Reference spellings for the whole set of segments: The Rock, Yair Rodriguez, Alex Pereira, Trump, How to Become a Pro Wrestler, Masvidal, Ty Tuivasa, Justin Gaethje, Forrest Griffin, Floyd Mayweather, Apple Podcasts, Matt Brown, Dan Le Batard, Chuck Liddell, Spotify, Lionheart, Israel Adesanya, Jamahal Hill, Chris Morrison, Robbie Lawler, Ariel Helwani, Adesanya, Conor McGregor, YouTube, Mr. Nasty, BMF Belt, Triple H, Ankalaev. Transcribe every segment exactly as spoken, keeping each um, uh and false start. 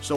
So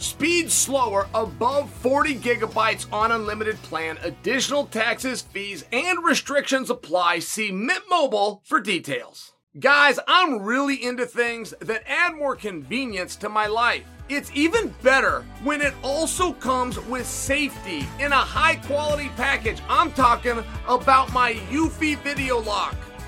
Speed slower above forty gigabytes on unlimited plan. Additional taxes, fees, and restrictions apply. See Mint Mobile for details. Guys, I'm really into things that add more convenience to my life. It's even better when it also comes with safety in a high-quality package. I'm talking about my Eufy video lock.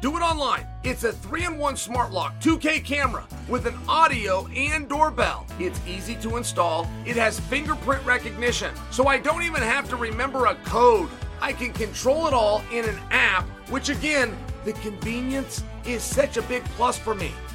Do it online. It's a three in one smart lock, two K camera with an audio and doorbell. It's easy to install. It has fingerprint recognition, so I don't even have to remember a code. I can control it all in an app, which again, the convenience is such a big plus for me.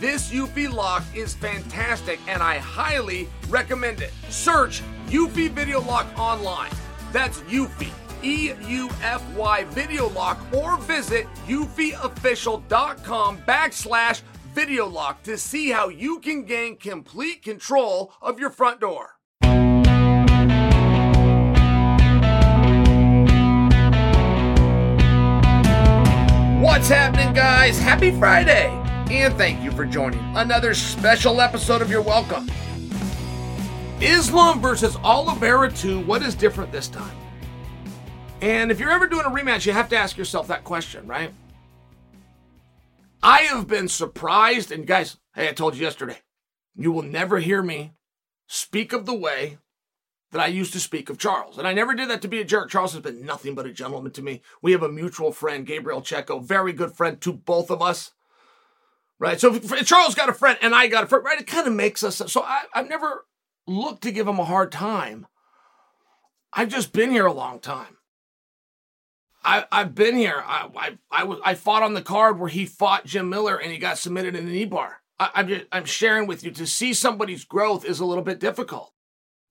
This Eufy lock is fantastic, and I highly recommend it. Search Eufy Video Lock online. That's Eufy, E U F Y Video Lock, or visit eufyofficial.com backslash video lock to see how you can gain complete control of your front door. What's happening, guys? Happy Friday, and thank you for joining another special episode of Your Welcome. Islam versus Oliveira two, what is different this time? And if you're ever doing a rematch, you have to ask yourself that question, right? I have been surprised, and guys, hey, I told you yesterday, you will never hear me speak of the way that I used to speak of Charles. And I never did that to be a jerk. Charles has been nothing but a gentleman to me. We have a mutual friend, Gabriel Checo, very good friend to both of us, right? So if Charles got a friend and I got a friend, right? It kind of makes us, so I, I've never... look to give him a hard time. I've just been here a long time. I, I've been here. I, I, I, was, I fought on the card where he fought Jim Miller and he got submitted in an e-bar. I, I'm, just, I'm sharing with you, to see somebody's growth is a little bit difficult.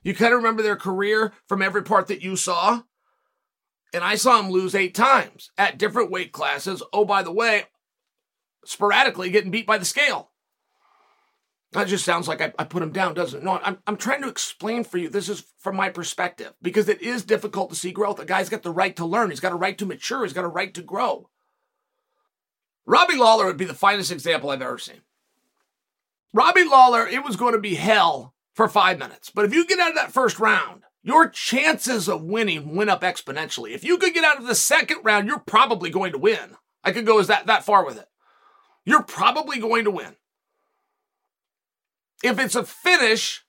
You kind of remember their career from every part that you saw. And I saw him lose eight times at different weight classes. Oh, by the way, sporadically getting beat by the scale. That just sounds like I, I put him down, doesn't it? No, I'm, I'm trying to explain for you. This is from my perspective, because it is difficult to see growth. A guy's got the right to learn. He's got a right to mature. He's got a right to grow. Robbie Lawler would be the finest example I've ever seen. Robbie Lawler, it was going to be hell for five minutes. But if you get out of that first round, your chances of winning went up exponentially. If you could get out of the second round, you're probably going to win. I could go as that, that far with it. You're probably going to win. If it's a finish,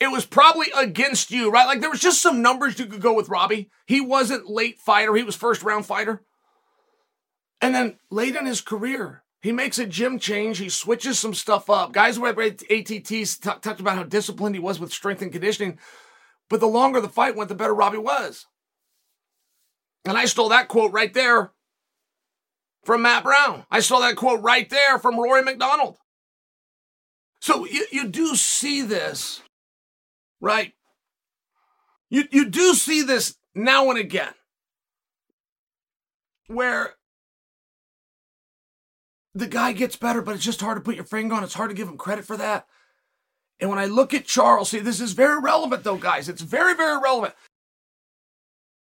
it was probably against you, right? Like, there was just some numbers you could go with Robbie. He wasn't late fighter. He was first round fighter. And then late in his career, he makes a gym change. He switches some stuff up. Guys who were at A T Ts t- talked about how disciplined he was with strength and conditioning. But the longer the fight went, the better Robbie was. And I stole that quote right there from Matt Brown. I stole that quote right there from Rory McDonald. So you, you do see this. Right? You you do see this now and again, where the guy gets better, but it's just hard to put your finger on. It's hard to give him credit for that. And when I look at Charles, see, this is very relevant, though, guys. It's very, very relevant.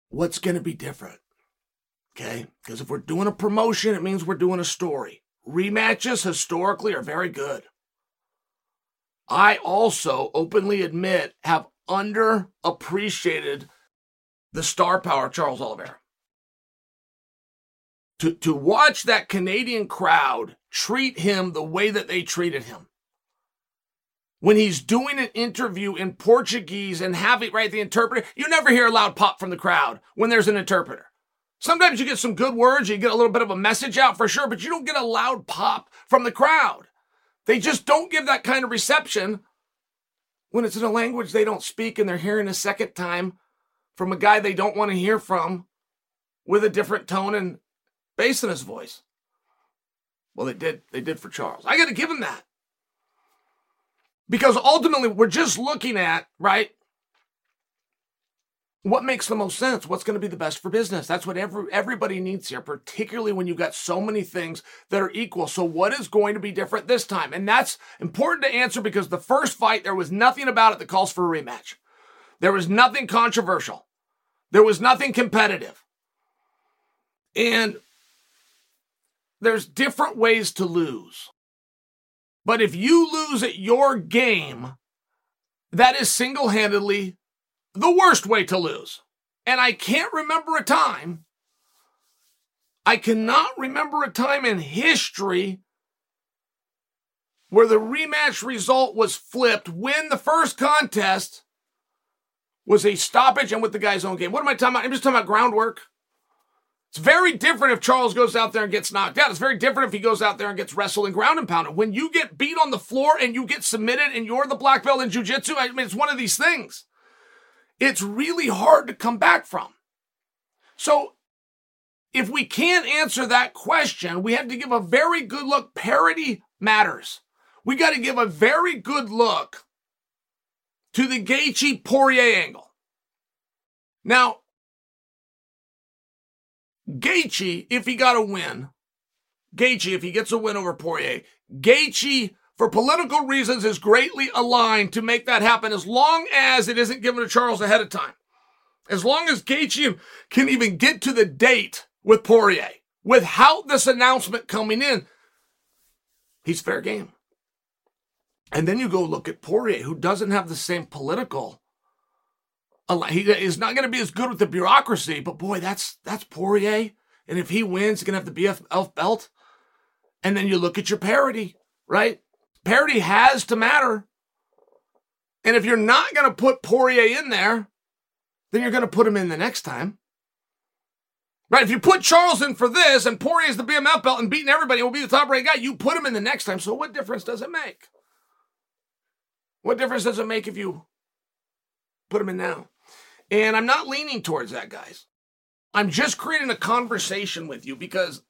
What's going to be different? Okay? Because if we're doing a promotion, it means we're doing a story. Rematches historically are very good. I also openly admit have underappreciated the star power of Charles Oliveira. To, to watch that Canadian crowd treat him the way that they treated him. When he's doing an interview in Portuguese and having, right, the interpreter, you never hear a loud pop from the crowd when there's an interpreter. Sometimes you get some good words, you get a little bit of a message out for sure, but you don't get a loud pop from the crowd. They just don't give that kind of reception when it's in a language they don't speak and they're hearing a second time from a guy they don't want to hear from with a different tone and bass in his voice. Well, they did. They did for Charles. I got to give him that. Because ultimately, we're just looking at, right, what makes the most sense? What's going to be the best for business? That's what every, everybody needs here, particularly when you've got so many things that are equal. So what is going to be different this time? And that's important to answer because the first fight, there was nothing about it that calls for a rematch. There was nothing controversial. There was nothing competitive. And there's different ways to lose. But if you lose at your game, that is single-handedly the worst way to lose. And I can't remember a time, I cannot remember a time in history where the rematch result was flipped when the first contest was a stoppage and with the guy's own game. What am I talking about? I'm just talking about groundwork. It's very different if Charles goes out there and gets knocked out. It's very different if he goes out there and gets wrestled and ground and pounded. When you get beat on the floor and you get submitted and you're the black belt in jiu-jitsu, I mean, it's one of these things. It's really hard to come back from. So if we can't answer that question, we have to give a very good look. Parity matters. We got to give a very good look to the Gaethje Poirier angle. Now, Gaethje, if he got a win, Gaethje, if he gets a win over Poirier, Gaethje, for political reasons, is greatly aligned to make that happen as long as it isn't given to Charles ahead of time. As long as Gaethje can even get to the date with Poirier without this announcement coming in, he's fair game. And then you go look at Poirier, who doesn't have the same political alignment. He is not going to be as good with the bureaucracy, but boy, that's that's Poirier. And if he wins, he's going to have the B M F belt. And then you look at your parity, right? Parity has to matter. And if you're not going to put Poirier in there, then you're going to put him in the next time. Right? If you put Charles in for this and Poirier's the B M F belt and beating everybody will be the top rated guy, you put him in the next time. So what difference does it make? What difference does it make if you put him in now? And I'm not leaning towards that, guys. I'm just creating a conversation with you because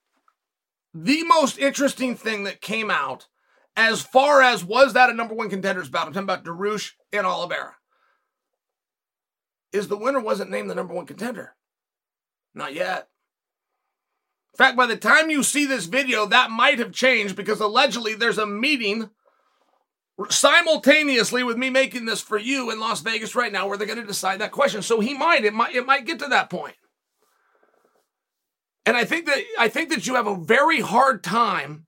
the most interesting thing that came out as far as was that a number one contender's bout, I'm talking about Darush and Oliveira, is the winner wasn't named the number one contender. Not yet. In fact, by the time you see this video, that might have changed because allegedly there's a meeting simultaneously with me making this for you in Las Vegas right now where they're going to decide that question. So he might, it might, it might get to that point. And I think that, I think that you have a very hard time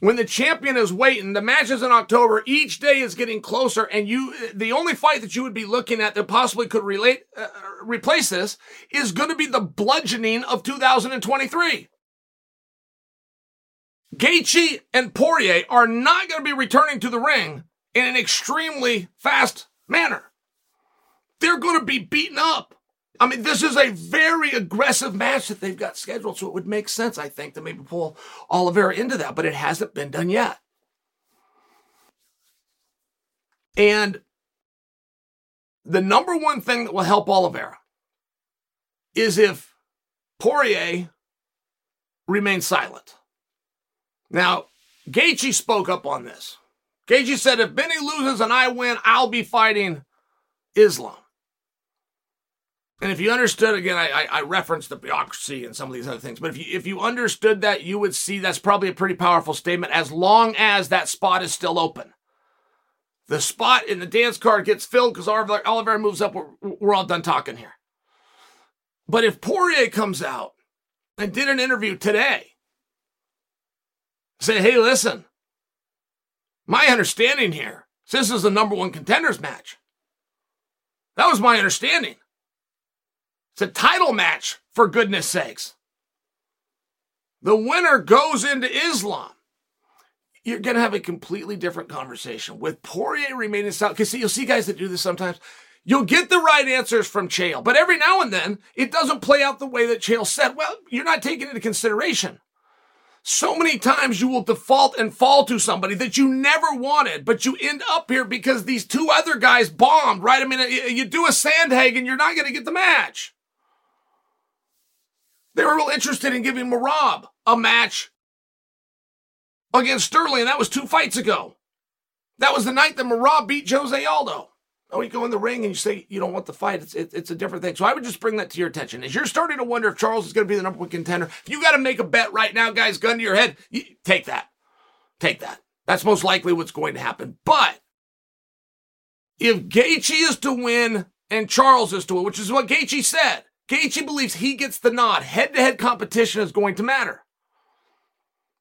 When the champion is waiting, the match is in October, each day is getting closer, and you, the only fight that you would be looking at that possibly could relate, uh, replace this is going to be the bludgeoning of two thousand twenty-three. Gaethje and Poirier are not going to be returning to the ring in an extremely fast manner. They're going to be beaten up. I mean, this is a very aggressive match that they've got scheduled, so it would make sense, I think, to maybe pull Oliveira into that, but it hasn't been done yet. And the number one thing that will help Oliveira is if Poirier remains silent. Now, Gaethje spoke up on this. Gaethje said, if Benny loses and I win, I'll be fighting Islam. And if you understood, again, I, I referenced the bureaucracy and some of these other things, but if you if you understood that, you would see that's probably a pretty powerful statement as long as that spot is still open. The spot in the dance card gets filled because Oliveira moves up, we're, we're all done talking here. But if Poirier comes out and did an interview today, say, hey, listen, my understanding here, this is the number one contenders match. That was my understanding. It's a title match, for goodness sakes. The winner goes into Islam. You're going to have a completely different conversation with Poirier remaining silent. Because you'll see guys that do this sometimes. You'll get the right answers from Chael. But every now and then, it doesn't play out the way that Chael said. Well, you're not taking into consideration. So many times you will default and fall to somebody that you never wanted, but you end up here because these two other guys bombed, right? I mean, you do a Sandhagen, you're not going to get the match. They were real interested in giving Marab a match against Sterling. That was two fights ago. That was the night that Marab beat Jose Aldo. Oh, you go in the ring and you say you don't want the fight. It's it, it's a different thing. So I would just bring that to your attention. As you're starting to wonder if Charles is going to be the number one contender, if you got to make a bet right now, guys, gun to your head, you, take that. Take that. That's most likely what's going to happen. But if Gaethje is to win and Charles is to win, which is what Gaethje said, Gaethje believes he gets the nod. Head-to-head competition is going to matter.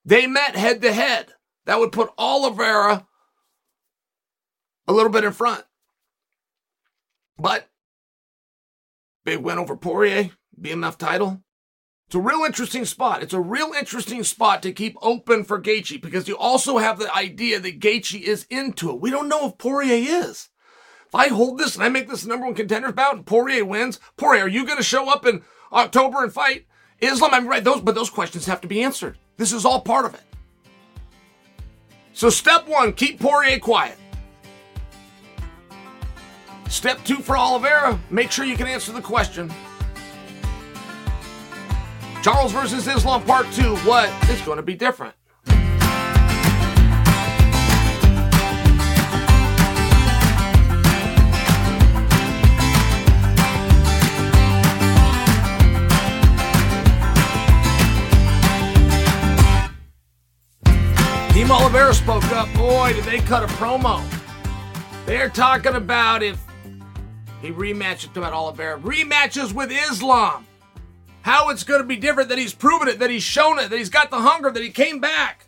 They met head-to-head. That would put Oliveira a little bit in front. But big win over Poirier, B M F title. It's a real interesting spot. It's a real interesting spot to keep open for Gaethje because you also have the idea that Gaethje is into it. We don't know if Poirier is. If I hold this and I make this the number one contenders bout and Poirier wins, Poirier, are you going to show up in October and fight Islam? I'm right, those, but those questions have to be answered. This is all part of it. So step one, keep Poirier quiet. Step two for Oliveira, make sure you can answer the question. Charles versus Islam part two, what is going to be different? Team Oliveira spoke up. Boy, did they cut a promo. They're talking about if he rematches about Oliveira. Rematches with Islam. How it's going to be different, that he's proven it, that he's shown it, that he's got the hunger, that he came back.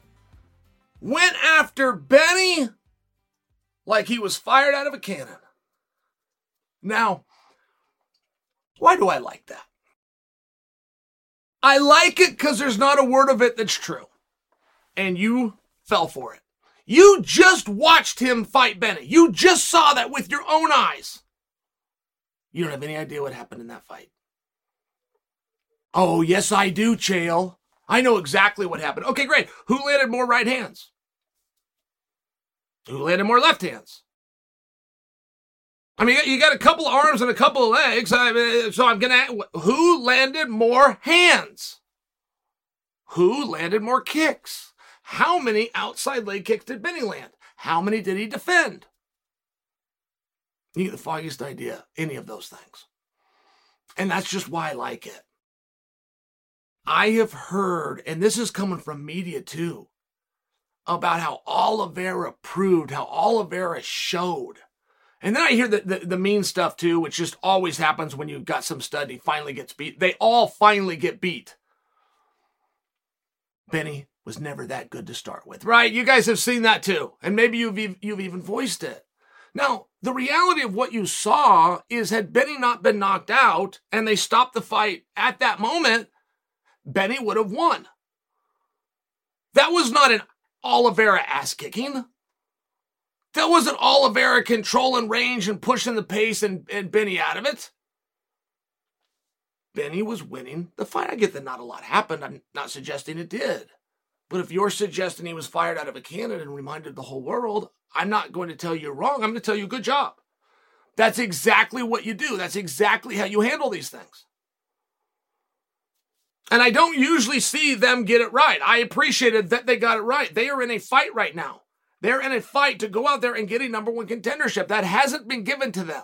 Went after Benny like he was fired out of a cannon. Now, why do I like that? I like it because there's not a word of it that's true. And you fell for it. You just watched him fight Benny. You just saw that with your own eyes. You don't have any idea what happened in that fight. Oh, yes, I do, Chael. I know exactly what happened. Okay, great. Who landed more right hands? Who landed more left hands? I mean, you got a couple of arms and a couple of legs. I mean, so I'm going to... Who landed more hands? Who landed more kicks? How many outside leg kicks did Benny land? How many did he defend? You get the foggiest idea, any of those things. And that's just why I like it. I have heard, and this is coming from media too, about how Oliveira proved, how Oliveira showed. And then I hear the, the, the mean stuff too, which just always happens when you've got some stud and he finally gets beat. They all finally get beat. Benny was never that good to start with, right? You guys have seen that too. And maybe you've you've even voiced it. Now, the reality of what you saw is had Benny not been knocked out and they stopped the fight at that moment, Benny would have won. That was not an Oliveira ass-kicking. That wasn't Oliveira controlling range and pushing the pace and, and Benny out of it. Benny was winning the fight. I get that not a lot happened. I'm not suggesting it did. But if you're suggesting he was fired out of a cannon and reminded the whole world, I'm not going to tell you you're wrong. I'm going to tell you good job. That's exactly what you do. That's exactly how you handle these things. And I don't usually see them get it right. I appreciated that they got it right. They are in a fight right now. They're in a fight to go out there and get a number one contendership. That hasn't been given to them.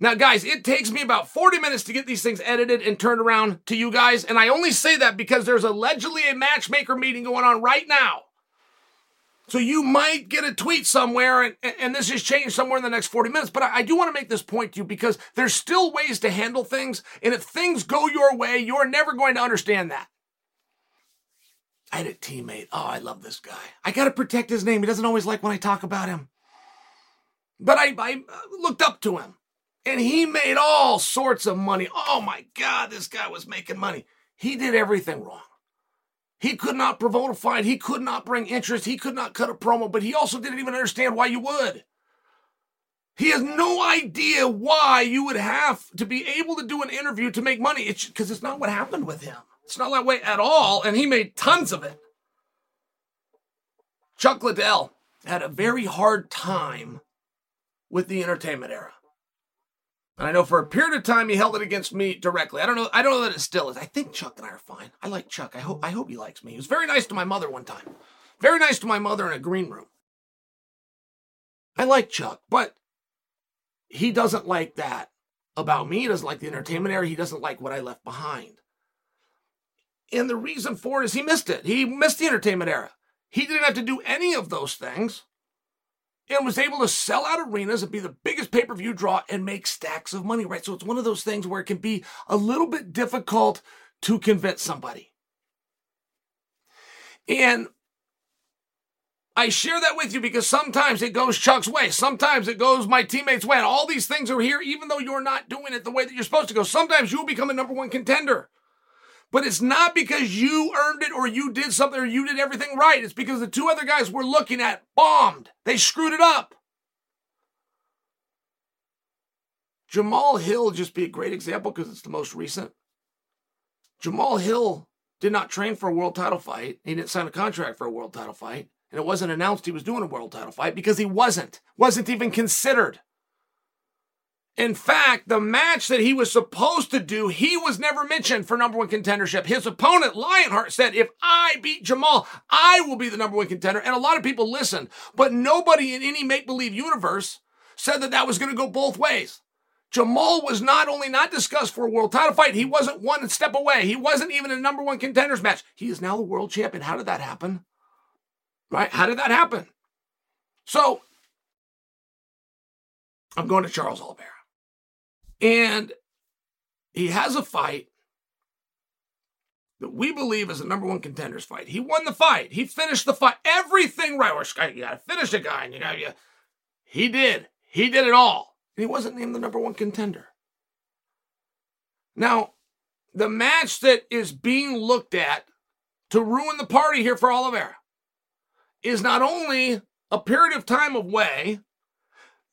Now, guys, it takes me about forty minutes to get these things edited and turned around to you guys. And I only say that because there's allegedly a matchmaker meeting going on right now. So you might get a tweet somewhere, and, and this has changed somewhere in the next forty minutes. But I, I do want to make this point to you because there's still ways to handle things. And if things go your way, you're never going to understand that. I had a teammate. Oh, I love this guy. I got to protect his name. He doesn't always like when I talk about him. But I, I looked up to him. And he made all sorts of money. Oh, my God, this guy was making money. He did everything wrong. He could not promote a fight. He could not bring interest. He could not cut a promo, but he also didn't even understand why you would. He has no idea why you would have to be able to do an interview to make money. It's because it's not what happened with him. It's not that way at all, and he made tons of it. Chuck Liddell had a very hard time with the entertainment era. And I know for a period of time he held it against me directly. I don't know. I don't know that it still is. I think Chuck and I are fine. I like Chuck. I hope. I hope he likes me. He was very nice to my mother one time. Very nice to my mother in a green room. I like Chuck, but he doesn't like that about me. He doesn't like the entertainment era. He doesn't like what I left behind. And the reason for it is he missed it. He missed the entertainment era. He didn't have to do any of those things. And was able to sell out arenas and be the biggest pay-per-view draw and make stacks of money, right? So it's one of those things where it can be a little bit difficult to convince somebody. And I share that with you because sometimes it goes Chuck's way. Sometimes it goes my teammates' way. And all these things are here, even though you're not doing it the way that you're supposed to go. Sometimes you'll become a number one contender. But it's not because you earned it or you did something or you did everything right. It's because the two other guys we're looking at bombed. They screwed it up. Jamahal Hill would just be a great example because it's the most recent. Jamahal Hill did not train for a world title fight. He didn't sign a contract for a world title fight. And it wasn't announced he was doing a world title fight because he wasn't. Wasn't even considered. In fact, the match that he was supposed to do, he was never mentioned for number one contendership. His opponent, Lionheart, said, if I beat Jamahal, I will be the number one contender. And a lot of people listened, but nobody in any make-believe universe said that that was going to go both ways. Jamahal was not only not discussed for a world title fight, he wasn't one step away. He wasn't even a number one contenders match. He is now the world champion. How did that happen? Right? How did that happen? So, I'm going to Charles Oliveira. And he has a fight that we believe is a number one contenders fight. He won the fight. He finished the fight. Everything right. You got to finish a guy. And you got to. He did. He did it all. And he wasn't named the number one contender. Now, the match that is being looked at to ruin the party here for Oliveira is not only a period of time away,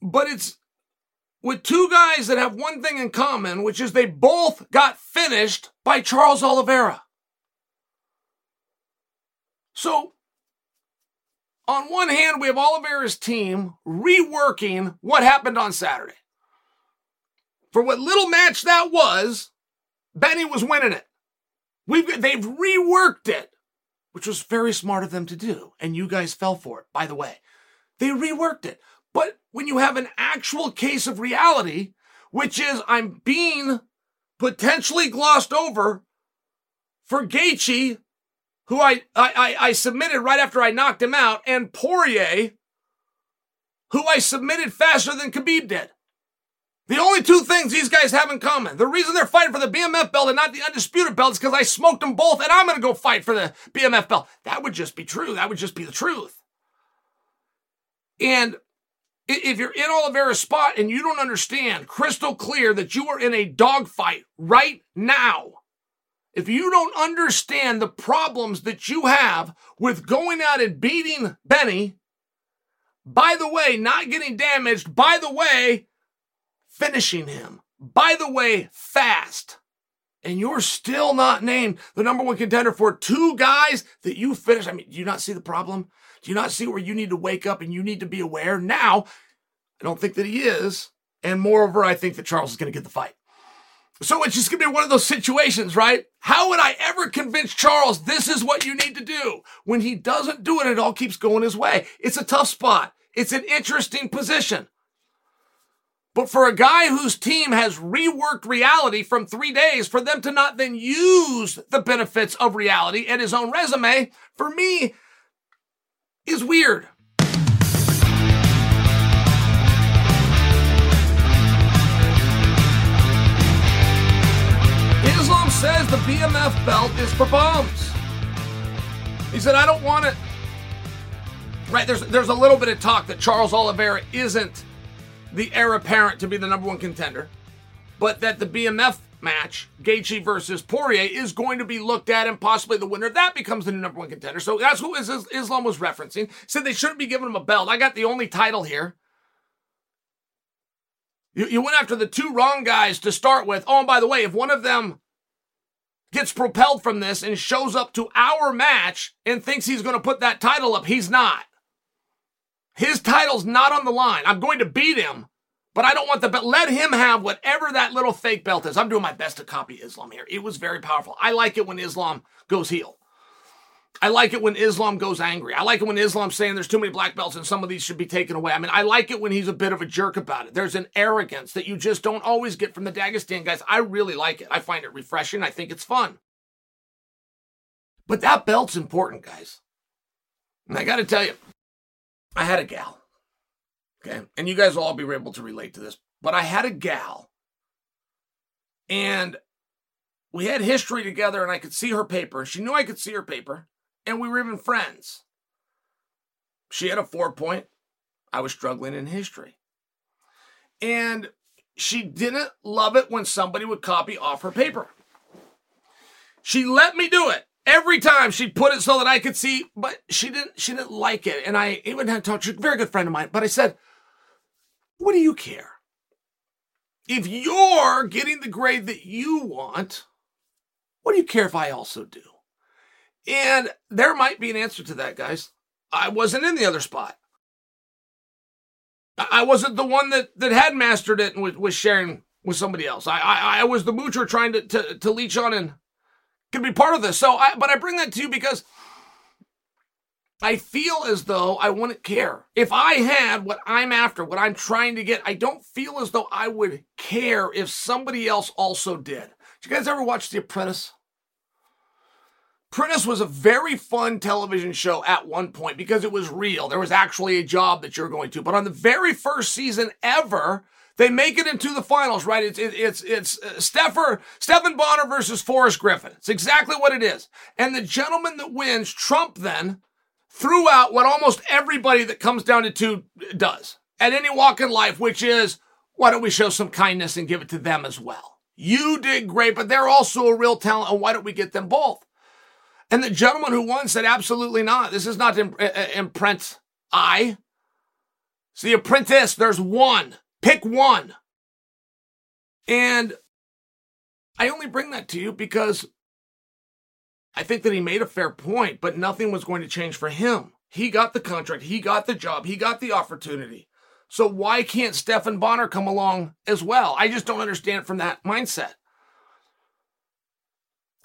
but it's with two guys that have one thing in common, which is they both got finished by Charles Oliveira. So, on one hand, we have Oliveira's team reworking what happened on Saturday. For what little match that was, Benny was winning it. We've they've reworked it, which was very smart of them to do, and you guys fell for it, by the way. They reworked it. But when you have an actual case of reality, which is I'm being potentially glossed over for Gaethje, who I, I, I submitted right after I knocked him out, and Poirier, who I submitted faster than Khabib did. The only two things these guys have in common, the reason they're fighting for the B M F belt and not the Undisputed belt is because I smoked them both and I'm going to go fight for the B M F belt. That would just be true. That would just be the truth. And if you're in Oliveira's spot and you don't understand crystal clear that you are in a dogfight right now, if you don't understand the problems that you have with going out and beating Benny, by the way, not getting damaged, by the way, finishing him, by the way, fast, and you're still not named the number one contender for two guys that you finished. I mean, do you not see the problem? Do you not see where you need to wake up and you need to be aware? Now, I don't think that he is, and moreover, I think that Charles is going to get the fight. So it's just going to be one of those situations, right? How would I ever convince Charles this is what you need to do? When he doesn't do it, it all keeps going his way. It's a tough spot. It's an interesting position. But for a guy whose team has reworked reality from three days, for them to not then use the benefits of reality and his own resume, for me, is weird. Islam says the B M F belt is for bums. He said, I don't want it. Right, there's, there's a little bit of talk that Charles Oliveira isn't the heir apparent to be the number one contender, but that the B M F match, Gaethje versus Poirier, is going to be looked at, and possibly the winner of that becomes the new number one contender. So that's who Islam was referencing. Said they shouldn't be giving him a belt. I got the only title here. You, you went after the two wrong guys to start with. Oh, and by the way, if one of them gets propelled from this and shows up to our match and thinks he's going to put that title up, he's not. His title's not on the line. I'm going to beat him, but I don't want the belt. Let him have whatever that little fake belt is. I'm doing my best to copy Islam here. It was very powerful. I like it when Islam goes heel. I like it when Islam goes angry. I like it when Islam's saying there's too many black belts and some of these should be taken away. I mean, I like it when he's a bit of a jerk about it. There's an arrogance that you just don't always get from the Dagestan guys. I really like it. I find it refreshing. I think it's fun. But that belt's important, guys. And I got to tell you, I had a gal, okay, and you guys will all be able to relate to this, but I had a gal, and we had history together, and I could see her paper. She knew I could see her paper, and we were even friends. She had a four point. I was struggling in history, and she didn't love it when somebody would copy off her paper. She let me do it. Every time she put it so that I could see, but she didn't, she didn't like it. And I even had talked to a very good friend of mine, but I said, what do you care? If you're getting the grade that you want, what do you care if I also do? And there might be an answer to that, guys. I wasn't in the other spot. I wasn't the one that, that had mastered it and was sharing with somebody else. I, I, I was the moocher trying to, to, to leech on and could be part of this. So, I, but I bring that to you because I feel as though I wouldn't care. If I had what I'm after, what I'm trying to get, I don't feel as though I would care if somebody else also did. Did you guys ever watch The Apprentice? Apprentice was a very fun television show at one point because it was real. There was actually a job that you're going to. But on the very first season ever, they make it into the finals, right? It's, it's, it's, it's Steffer, Stephen Bonner versus Forrest Griffin. It's exactly what it is. And the gentleman that wins, Trump then, threw out what almost everybody that comes down to two does at any walk in life, which is, why don't we show some kindness and give it to them as well? You did great, but they're also a real talent, and why don't we get them both? And the gentleman who won said, absolutely not. This is not imp- imprint I. It's The Apprentice. There's one. Pick one. And I only bring that to you because I think that he made a fair point, but nothing was going to change for him. He got the contract. He got the job. He got the opportunity. So why can't Stephen Bonner come along as well? I just don't understand it from that mindset.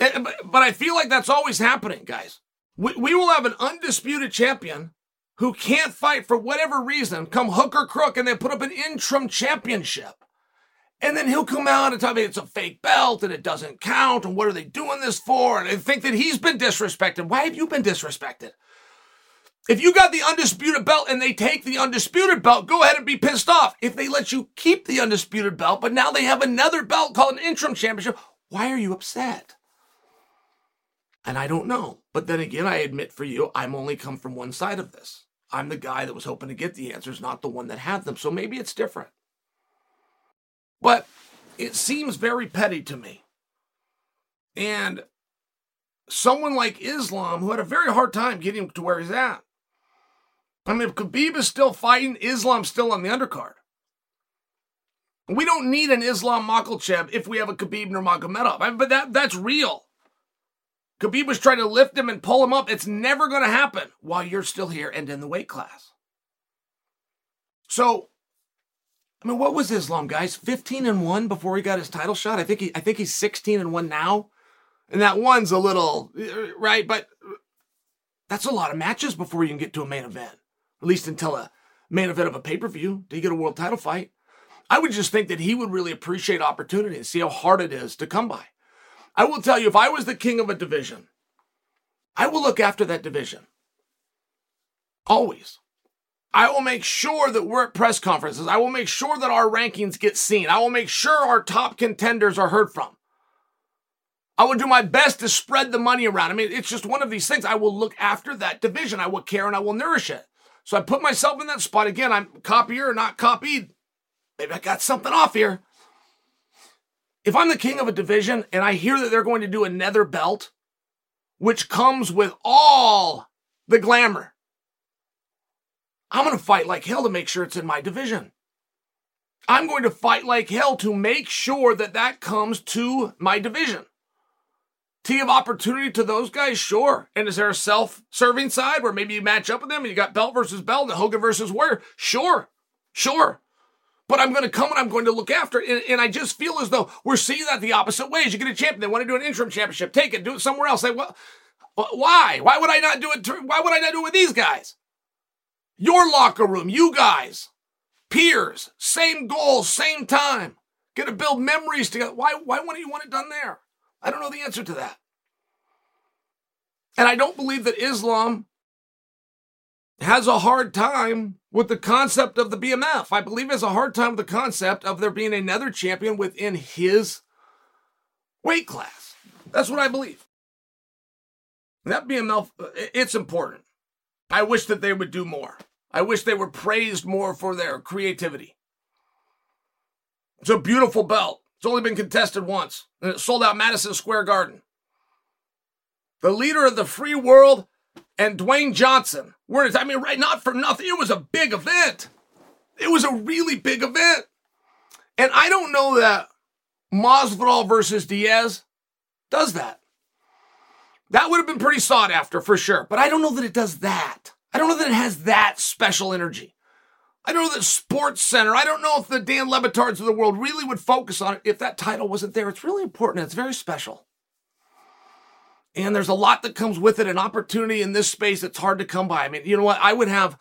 But I feel like that's always happening, guys. We will have an undisputed champion who can't fight for whatever reason, come hook or crook, and they put up an interim championship. And then he'll come out and tell me it's a fake belt and it doesn't count, and what are they doing this for? And they think that he's been disrespected. Why have you been disrespected? If you got the undisputed belt and they take the undisputed belt, go ahead and be pissed off. If they let you keep the undisputed belt, but now they have another belt called an interim championship, why are you upset? And I don't know. But then again, I admit for you, I'm only come from one side of this. I'm the guy that was hoping to get the answers, not the one that had them. So maybe it's different. But it seems very petty to me. And someone like Islam, who had a very hard time getting him to where he's at. I mean, if Khabib is still fighting, Islam's still on the undercard. We don't need an Islam Makhachev if we have a Khabib Nurmagomedov. I mean, but that, that's real. Khabib was trying to lift him and pull him up. It's never going to happen while you're still here and in the weight class. So, I mean, what was Islam, guys? fifteen and one before he got his title shot. I think he, I think he's sixteen and one now. And that one's a little, right? But that's a lot of matches before you can get to a main event. At least until a main event of a pay-per-view. Do you get a world title fight? I would just think that he would really appreciate opportunity and see how hard it is to come by. I will tell you, if I was the king of a division, I will look after that division. Always. I will make sure that we're at press conferences. I will make sure that our rankings get seen. I will make sure our top contenders are heard from. I will do my best to spread the money around. I mean, it's just one of these things. I will look after that division. I will care and I will nourish it. So I put myself in that spot. Again, I'm copier or not copied. Maybe I got something off here. If I'm the king of a division and I hear that they're going to do another belt, which comes with all the glamour, I'm going to fight like hell to make sure it's in my division. I'm going to fight like hell to make sure that that comes to my division. T of opportunity to those guys, sure. And is there a self-serving side where maybe you match up with them and you got belt versus belt and Hogan versus Warrior? Sure, sure. But I'm going to come and I'm going to look after it. And, and I just feel as though we're seeing that the opposite ways. You get a champion, they want to do an interim championship. Take it, do it somewhere else. They, well, why? Why would I not do it? Why would I not do it with these guys? Your locker room, you guys, peers, same goal, same time. Going to build memories together. Why, why wouldn't you want it done there? I don't know the answer to that. And I don't believe that Islam has a hard time with the concept of the B M F. I believe he has a hard time with the concept of there being another champion within his weight class. That's what I believe. That B M F, it's important. I wish that they would do more. I wish they were praised more for their creativity. It's a beautiful belt. It's only been contested once, and it sold out Madison Square Garden. The leader of the free world and Dwayne Johnson were, I mean, right, not for nothing. It was a big event. It was a really big event. And I don't know that Masvidal versus Diaz does that. That would have been pretty sought after for sure. But I don't know that it does that. I don't know that it has that special energy. I don't know that Sports Center, I don't know if the Dan Le Batards of the world really would focus on it if that title wasn't there. It's really important. It's very special. And there's a lot that comes with it, an opportunity in this space that's hard to come by. I mean, you know what? I would have,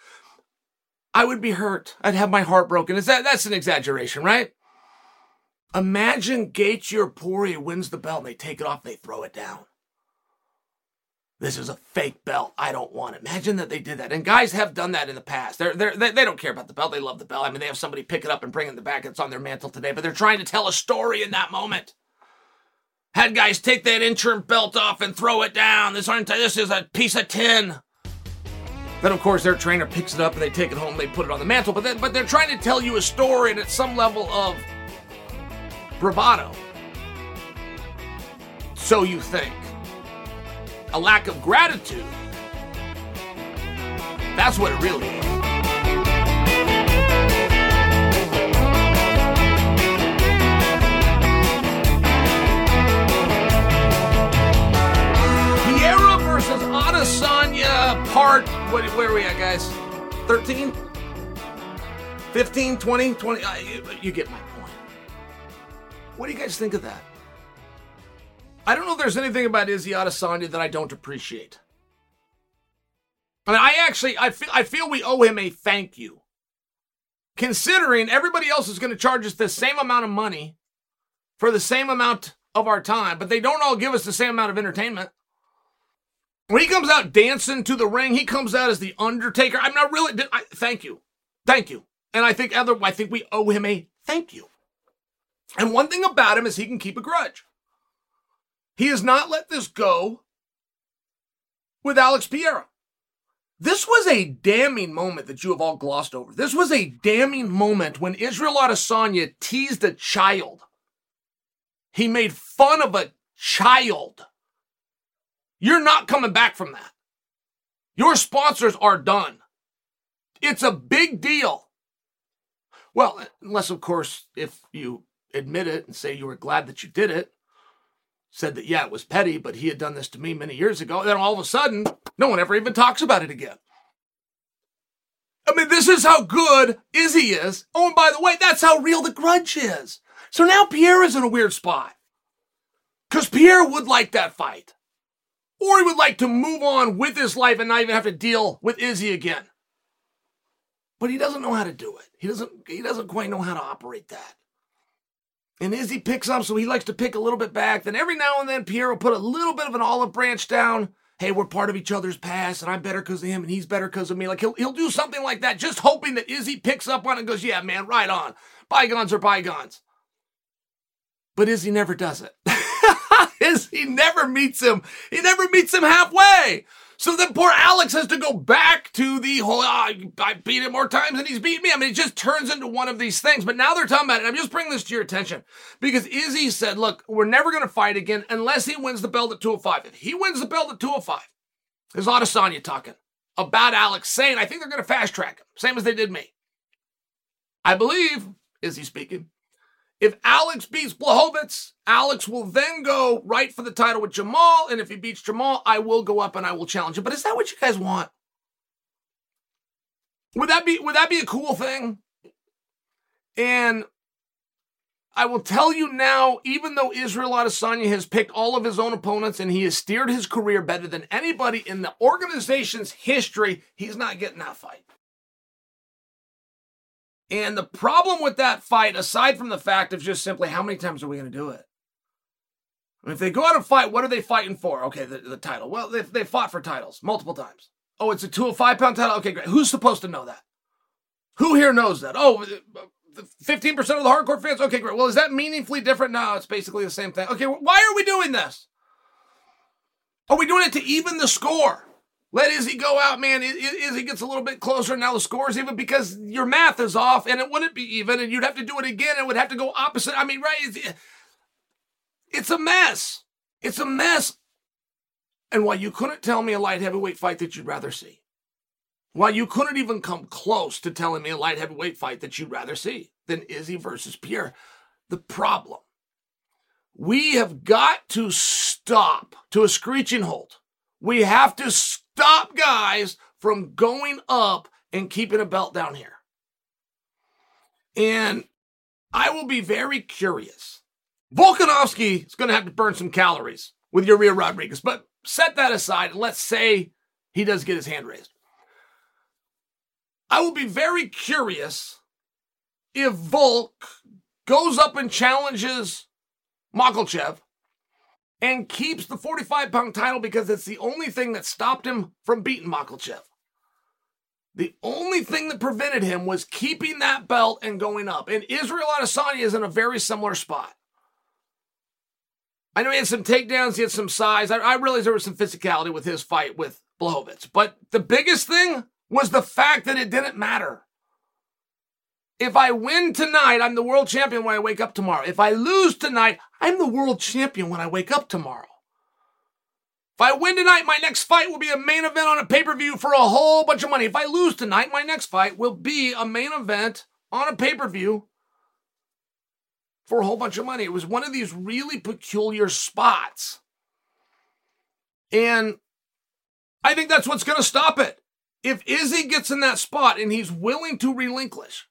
I would be hurt. I'd have my heart broken. Is that, that's an exaggeration, right? Imagine Gaethje or Poirier wins the belt and they take it off and they throw it down. This is a fake belt. I don't want it. Imagine that they did that. And guys have done that in the past. They're, they're, they they don't care about the belt. They love the belt. I mean, they have somebody pick it up and bring it in the back. It's on their mantle today. But they're trying to tell a story in that moment. Had guys take that interim belt off and throw it down. This, aren't, this is a piece of tin. Then, of course, their trainer picks it up and they take it home. They put it on the mantle. But, then, but they're trying to tell you a story and it's some level of bravado. So you think. A lack of gratitude. That's what it really is. Pereira versus Adesanya part, what, where are we at, guys? thirteen? fifteen? twenty? twenty? Uh, you, you get my point. What do you guys think of that? I don't know if there's anything about Izzy Adesanya that I don't appreciate. I mean, I actually, I feel, I feel we owe him a thank you. Considering everybody else is going to charge us the same amount of money for the same amount of our time, but they don't all give us the same amount of entertainment. When he comes out dancing to the ring, he comes out as the Undertaker. I'm not really. I, thank you, thank you. And I think other. I think we owe him a thank you. And one thing about him is he can keep a grudge. He has not let this go with Alex Pereira. This was a damning moment that you have all glossed over. This was a damning moment when Israel Adesanya teased a child. He made fun of a child. You're not coming back from that. Your sponsors are done. It's a big deal. Well, unless, of course, if you admit it and say you were glad that you did it, said that, yeah, it was petty, but he had done this to me many years ago, then all of a sudden, no one ever even talks about it again. I mean, this is how good Izzy is. Oh, and by the way, that's how real the grudge is. So now Pierre is in a weird spot. Because Pierre would like that fight. Or he would like to move on with his life and not even have to deal with Izzy again. But he doesn't know how to do it. He doesn't, he doesn't quite know how to operate that. And Izzy picks up, so he likes to pick a little bit back. Then every now and then, Pierre will put a little bit of an olive branch down. Hey, we're part of each other's past, and I'm better because of him, and he's better because of me. Like, he'll, he'll do something like that, just hoping that Izzy picks up on it and goes, yeah, man, right on. Bygones are bygones. But Izzy never does it. Izzy never meets him. He never meets him halfway. So then poor Alex has to go back to the whole, oh, I beat him more times than he's beat me. I mean, it just turns into one of these things. But now they're talking about it. I'm just bringing this to your attention. Because Izzy said, look, we're never going to fight again unless he wins the belt at two oh five. If he wins the belt at two oh five, there's a lot of Sonya talking about Alex saying, I think they're going to fast track him, same as they did me. I believe, Izzy speaking, if Alex beats Blachowicz, Alex will then go right for the title with Jamal. And if he beats Jamal, I will go up and I will challenge him. But is that what you guys want? Would that be, would that be a cool thing? And I will tell you now, even though Israel Adesanya has picked all of his own opponents and he has steered his career better than anybody in the organization's history, he's not getting that fight. And the problem with that fight, aside from the fact of just simply how many times are we going to do it? And if they go out and fight, what are they fighting for? Okay, the, the title. Well, they, they fought for titles multiple times. Oh, it's a two oh five pound title? Okay, great. Who's supposed to know that? Who here knows that? Oh, fifteen percent of the hardcore fans? Okay, great. Well, is that meaningfully different? No, it's basically the same thing. Okay, why are we doing this? Are we doing it to even the score? Let Izzy go out, man. Izzy gets a little bit closer, and now the score is even because your math is off, and it wouldn't be even, and you'd have to do it again, and it would have to go opposite. I mean, right? It's a mess. It's a mess. And while you couldn't tell me a light heavyweight fight that you'd rather see, while you couldn't even come close to telling me a light heavyweight fight that you'd rather see than Izzy versus Pierre, the problem, we have got to stop to a screeching halt. We have to stop. Stop guys from going up and keeping a belt down here. And I will be very curious. Volkanovski is going to have to burn some calories with Yair Rodriguez, but set that aside and let's say he does get his hand raised. I will be very curious if Volk goes up and challenges Makhachev and keeps the forty-five pound title because it's the only thing that stopped him from beating Makhachev. The only thing that prevented him was keeping that belt and going up. And Israel Adesanya is in a very similar spot. I know he had some takedowns, he had some size. I, I realize there was some physicality with his fight with Blachowicz. But the biggest thing was the fact that it didn't matter. If I win tonight, I'm the world champion when I wake up tomorrow. If I lose tonight, I'm the world champion when I wake up tomorrow. If I win tonight, my next fight will be a main event on a pay-per-view for a whole bunch of money. If I lose tonight, my next fight will be a main event on a pay-per-view for a whole bunch of money. It was one of these really peculiar spots. And I think that's what's going to stop it. If Izzy gets in that spot and he's willing to relinquish,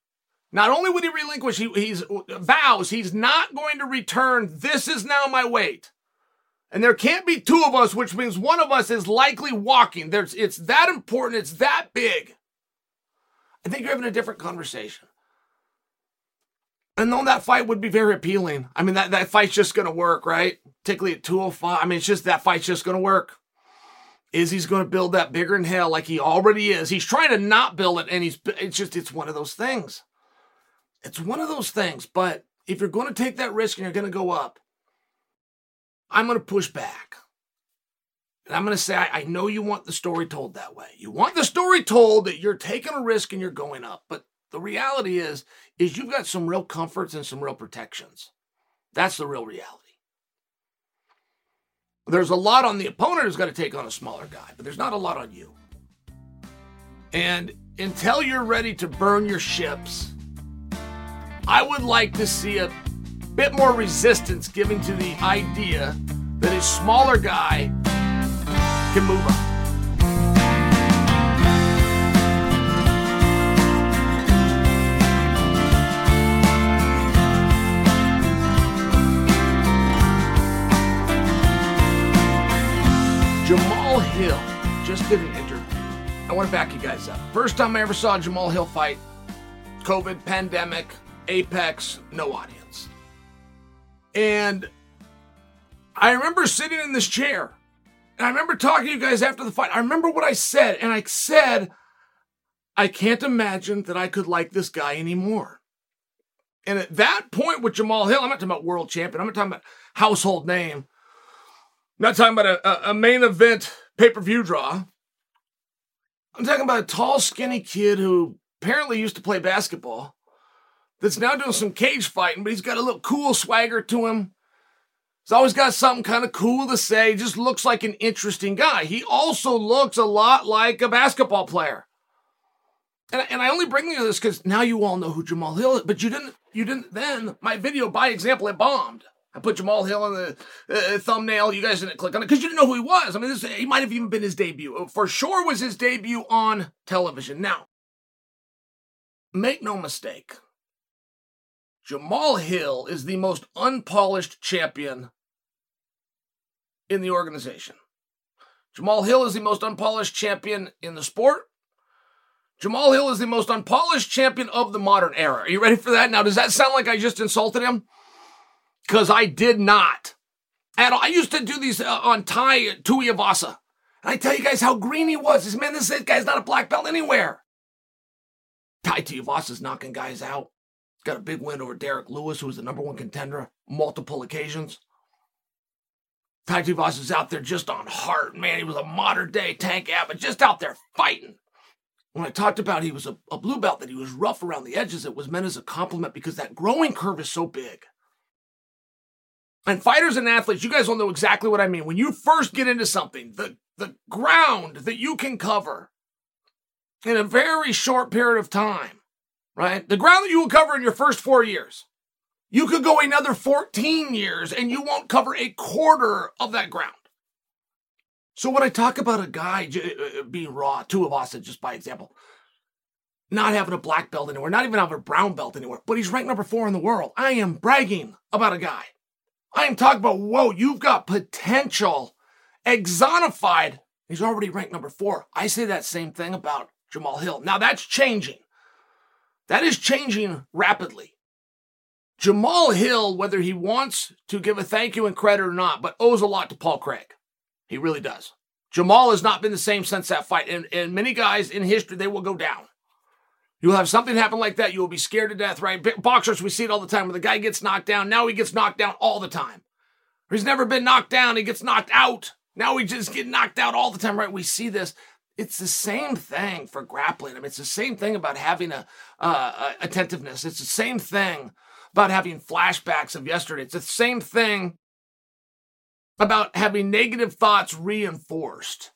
not only would he relinquish, he he's, vows he's not going to return. This is now my weight. And there can't be two of us, which means one of us is likely walking. There's, it's that important. It's that big. I think you're having a different conversation. And though that fight would be very appealing. I mean, that, that fight's just going to work, right? Particularly at two oh five. I mean, it's just that fight's just going to work. Izzy's going to build that bigger than hell like he already is. He's trying to not build it, and he's it's just, it's one of those things. It's one of those things, but if you're going to take that risk and you're going to go up, I'm going to push back. And I'm going to say, I, I know you want the story told that way. You want the story told that you're taking a risk and you're going up, but the reality is, is you've got some real comforts and some real protections. That's the real reality. There's a lot on the opponent who's going to take on a smaller guy, but there's not a lot on you. And until you're ready to burn your ships, I would like to see a bit more resistance given to the idea that a smaller guy can move up. Jamahal Hill just did an interview. I want to back you guys up. First time I ever saw Jamahal Hill fight, COVID, pandemic, Apex, no audience. And I remember sitting in this chair, and I remember talking to you guys after the fight. I remember what I said, and I said, I can't imagine that I could like this guy anymore. And at that point with Jamahal Hill, I'm not talking about world champion, I'm not talking about household name. Not talking about a, a main event pay-per-view draw. I'm talking about a tall, skinny kid who apparently used to play basketball that's now doing some cage fighting, but he's got a little cool swagger to him. He's always got something kind of cool to say. He just looks like an interesting guy. He also looks a lot like a basketball player. And, and I only bring you this because now you all know who Jamahal Hill is, but you didn't, you didn't then. My video, by example, it bombed. I put Jamahal Hill in the uh, thumbnail. You guys didn't click on it because you didn't know who he was. I mean, this, he might have even been his debut. For sure was his debut on television. Now, make no mistake. Jamahal Hill is the most unpolished champion in the organization. Jamahal Hill is the most unpolished champion in the sport. Jamahal Hill is the most unpolished champion of the modern era. Are you ready for that? Now, does that sound like I just insulted him? Because I did not. At all. I used to do these uh, on Ty Tuivasa. And I tell you guys how green he was. This man, this guy's not a black belt anywhere. Ty Tuivasa's knocking guys out. Got a big win over Derek Lewis, who was the number one contender multiple occasions. Ty Tuivasa's out there just on heart, man. He was a modern day Tank Abbott, just out there fighting. When I talked about he was a, a blue belt, that he was rough around the edges, it was meant as a compliment because that growing curve is so big. And fighters and athletes, you guys all know exactly what I mean. When you first get into something, the, the ground that you can cover in a very short period of time, right? The ground that you will cover in your first four years, you could go another fourteen years and you won't cover a quarter of that ground. So when I talk about a guy being raw, Tuivasa, just by example, not having a black belt anywhere, not even having a brown belt anywhere, but he's ranked number four in the world. I am bragging about a guy. I am talking about, whoa, you've got potential, exonified. He's already ranked number four. I say that same thing about Jamahal Hill. Now, that's changing. That is changing rapidly. Jamahal Hill, whether he wants to give a thank you and credit or not, but owes a lot to Paul Craig. He really does. Jamahal has not been the same since that fight. And, and many guys in history, they will go down. You'll have something happen like that. You will be scared to death, right? Boxers, we see it all the time. When the guy gets knocked down, now he gets knocked down all the time. Or he's never been knocked down. He gets knocked out. Now he just gets knocked out all the time, right? We see this. It's the same thing for grappling. I mean, it's the same thing about having a, uh, a attentiveness. It's the same thing about having flashbacks of yesterday. It's the same thing about having negative thoughts reinforced.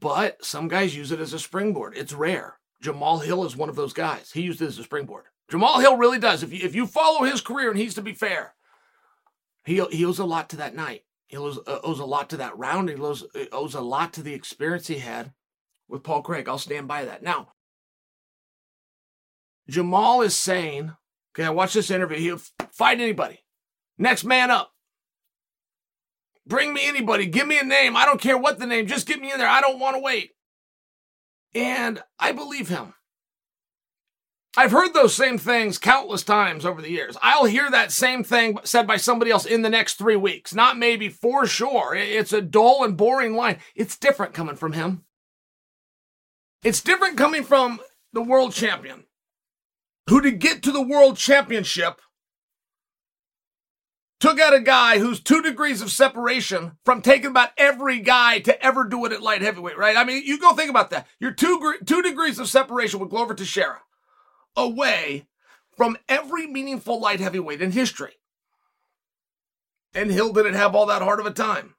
But some guys use it as a springboard. It's rare. Jamahal Hill is one of those guys. He used it as a springboard. Jamahal Hill really does. If you, if you follow his career, and he's to be fair, he, he owes a lot to that night. He owes, uh, owes a lot to that round. He owes, owes a lot to the experience he had with Paul Craig. I'll stand by that. Now, Jamahal is saying, okay, I watched this interview. He'll fight anybody. Next man up. Bring me anybody. Give me a name. I don't care what the name. Just get me in there. I don't want to wait. And I believe him. I've heard those same things countless times over the years. I'll hear that same thing said by somebody else in the next three weeks. Not maybe, for sure. It's a dull and boring line. It's different coming from him. It's different coming from the world champion, who to get to the world championship took out a guy who's two degrees of separation from taking about every guy to ever do it at light heavyweight, right? I mean, you go think about that. You're two, two degrees of separation with Glover Teixeira away from every meaningful light heavyweight in history. And Hill didn't have all that hard of a time.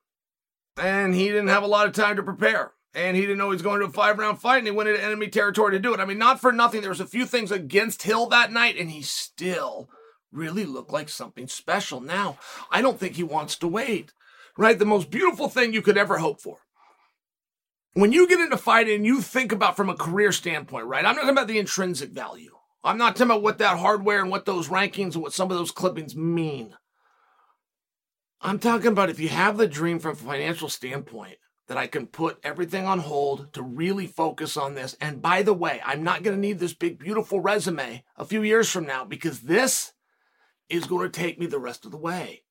And he didn't have a lot of time to prepare. And he didn't know he was going to a five-round fight, and he went into enemy territory to do it. I mean, not for nothing, there was a few things against Hill that night, and he still really looked like something special. Now, I don't think he wants to wait, right? The most beautiful thing you could ever hope for. When you get into fighting and you think about from a career standpoint, right? I'm not talking about the intrinsic value. I'm not talking about what that hardware and what those rankings and what some of those clippings mean. I'm talking about if you have the dream from a financial standpoint, that I can put everything on hold to really focus on this. And by the way, I'm not going to need this big, beautiful resume a few years from now, because this is going to take me the rest of the way.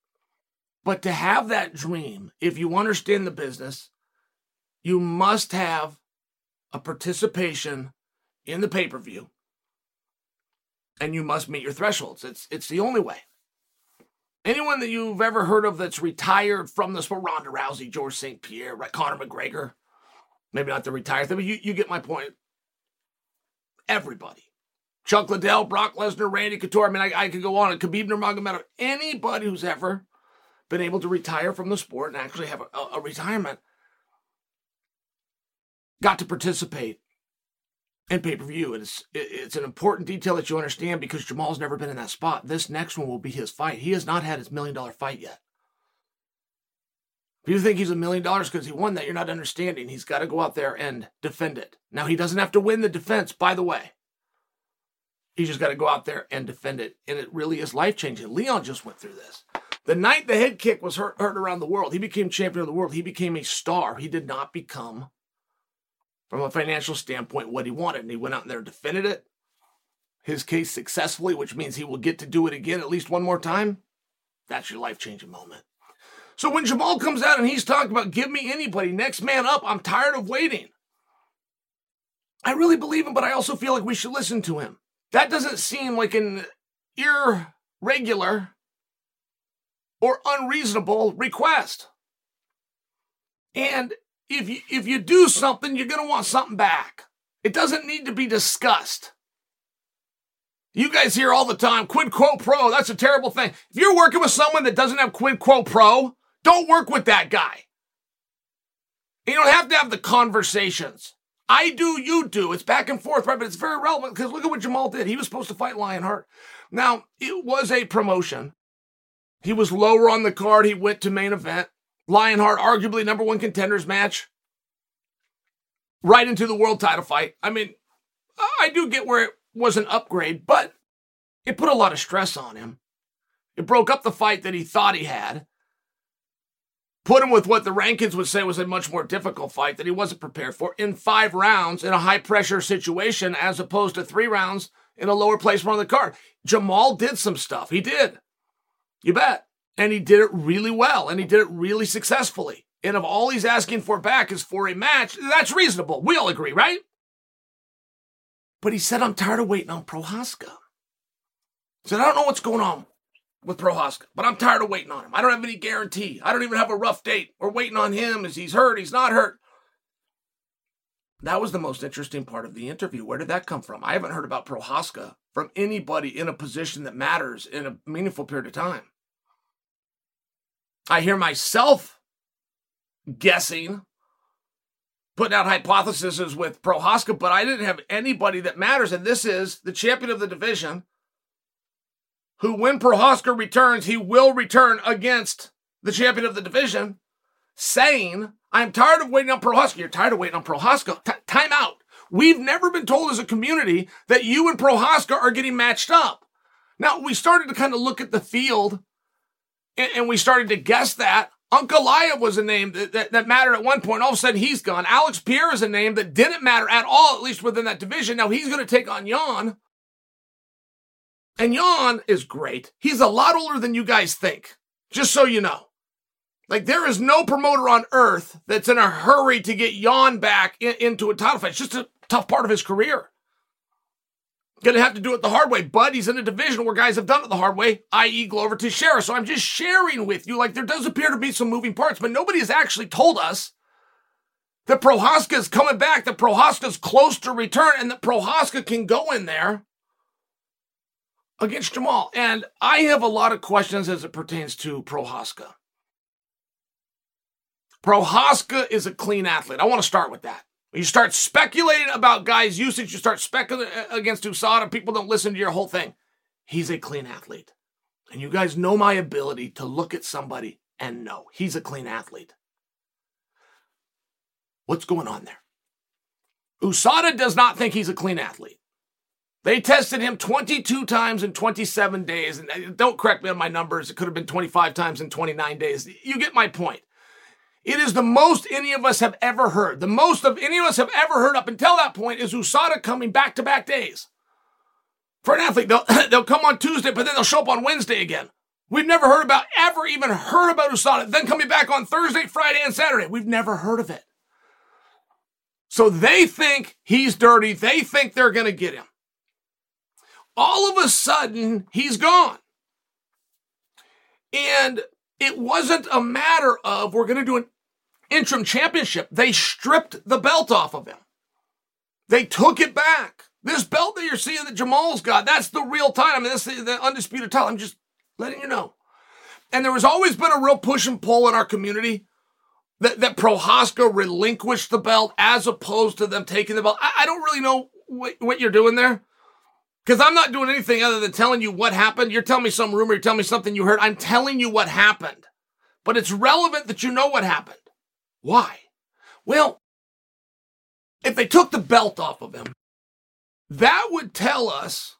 But to have that dream, if you understand the business, you must have a participation in the pay-per-view, and you must meet your thresholds. It's, it's the only way. Anyone that you've ever heard of that's retired from the sport, Ronda Rousey, George Saint Pierre, right, Conor McGregor, maybe not the retired thing, but you, you get my point. Everybody. Chuck Liddell, Brock Lesnar, Randy Couture, I mean, I, I could go on. Khabib Nurmagomedov, anybody who's ever been able to retire from the sport and actually have a, a retirement got to participate in pay-per-view. And it's, it's an important detail that you understand, because Jamal's never been in that spot. This next one will be his fight. He has not had his million-dollar fight yet. If you think he's a million dollars because he won that, you're not understanding. He's got to go out there and defend it. Now, he doesn't have to win the defense, by the way. He's just got to go out there and defend it, and it really is life-changing. Leon just went through this. The night the head kick was heard, heard around the world, he became champion of the world. He became a star. He did not become, from a financial standpoint, what he wanted. And he went out there and defended it. His case successfully, which means he will get to do it again at least one more time. That's your life-changing moment. So when Jamal comes out and he's talking about, give me anybody, next man up, I'm tired of waiting. I really believe him, but I also feel like we should listen to him. That doesn't seem like an irregular or unreasonable request. And If you, if you do something, you're going to want something back. It doesn't need to be discussed. You guys hear all the time, quid quo pro, that's a terrible thing. If you're working with someone that doesn't have quid quo pro, don't work with that guy. You don't have to have the conversations. I do, you do. It's back and forth, right? But it's very relevant, because look at what Jamal did. He was supposed to fight Lionheart. Now, it was a promotion. He was lower on the card. He went to main event. Lionheart, arguably number one contenders match, right into the world title fight. I mean, I do get where it was an upgrade, but it put a lot of stress on him. It broke up the fight that he thought he had, put him with what the rankings would say was a much more difficult fight that he wasn't prepared for in five rounds in a high-pressure situation as opposed to three rounds in a lower placement on the card. Jamal did some stuff. He did. You bet. And he did it really well, and he did it really successfully. And if all he's asking for back is for a match, that's reasonable. We all agree, right? But he said, I'm tired of waiting on Procházka. He said, I don't know what's going on with Procházka, but I'm tired of waiting on him. I don't have any guarantee. I don't even have a rough date. We're waiting on him. Is he's hurt? He's not hurt. That was the most interesting part of the interview. Where did that come from? I haven't heard about Procházka from anybody in a position that matters in a meaningful period of time. I hear myself guessing, putting out hypotheses with Procházka, but I didn't have anybody that matters. And this is the champion of the division who, when Procházka returns, he will return against the champion of the division, saying, I'm tired of waiting on Procházka. You're tired of waiting on Procházka. T- time out. We've never been told as a community that you and Procházka are getting matched up. Now, we started to kind of look at the field, and we started to guess that. Ankalaev was a name that, that, that mattered at one point. All of a sudden, he's gone. Alex Pereira is a name that didn't matter at all, at least within that division. Now, he's going to take on Jan. And Jan is great. He's a lot older than you guys think, just so you know. Like, there is no promoter on earth that's in a hurry to get Jan back in, into a title fight. It's just a tough part of his career. Going to have to do it the hard way, but he's in a division where guys have done it the hard way, that is. Glover Teixeira. So I'm just sharing with you, like, there does appear to be some moving parts, but nobody has actually told us that Procházka is coming back, that Procházka's close to return, and that Procházka can go in there against Jamahal. And I have a lot of questions as it pertains to Procházka. Procházka is a clean athlete. I want to start with that. When you start speculating about guys' usage, you start speculating against U S A D A, people don't listen to your whole thing. He's a clean athlete. And you guys know my ability to look at somebody and know he's a clean athlete. What's going on there? U S A D A does not think he's a clean athlete. They tested him twenty-two times in twenty-seven days. And don't correct me on my numbers. It could have been twenty-five times in twenty-nine days. You get my point. It is the most any of us have ever heard. The most of any of us have ever heard up until that point is U S A D A coming back-to-back days. For an athlete, they'll, they'll come on Tuesday, but then they'll show up on Wednesday again. We've never heard about, ever even heard about U S A D A, then coming back on Thursday, Friday, and Saturday. We've never heard of it. So they think he's dirty. They think they're going to get him. All of a sudden, he's gone. And it wasn't a matter of, we're going to do an interim championship. They stripped the belt off of him. They took it back. This belt that you're seeing that Jamal's got, that's the real title. I mean, that's the, the undisputed title. I'm just letting you know. And there has always been a real push and pull in our community that, that Procházka relinquished the belt as opposed to them taking the belt. I, I don't really know what, what you're doing there. Because I'm not doing anything other than telling you what happened. You're telling me some rumor. You're telling me something you heard. I'm telling you what happened. But it's relevant that you know what happened. Why? Well, if they took the belt off of him, that would tell us,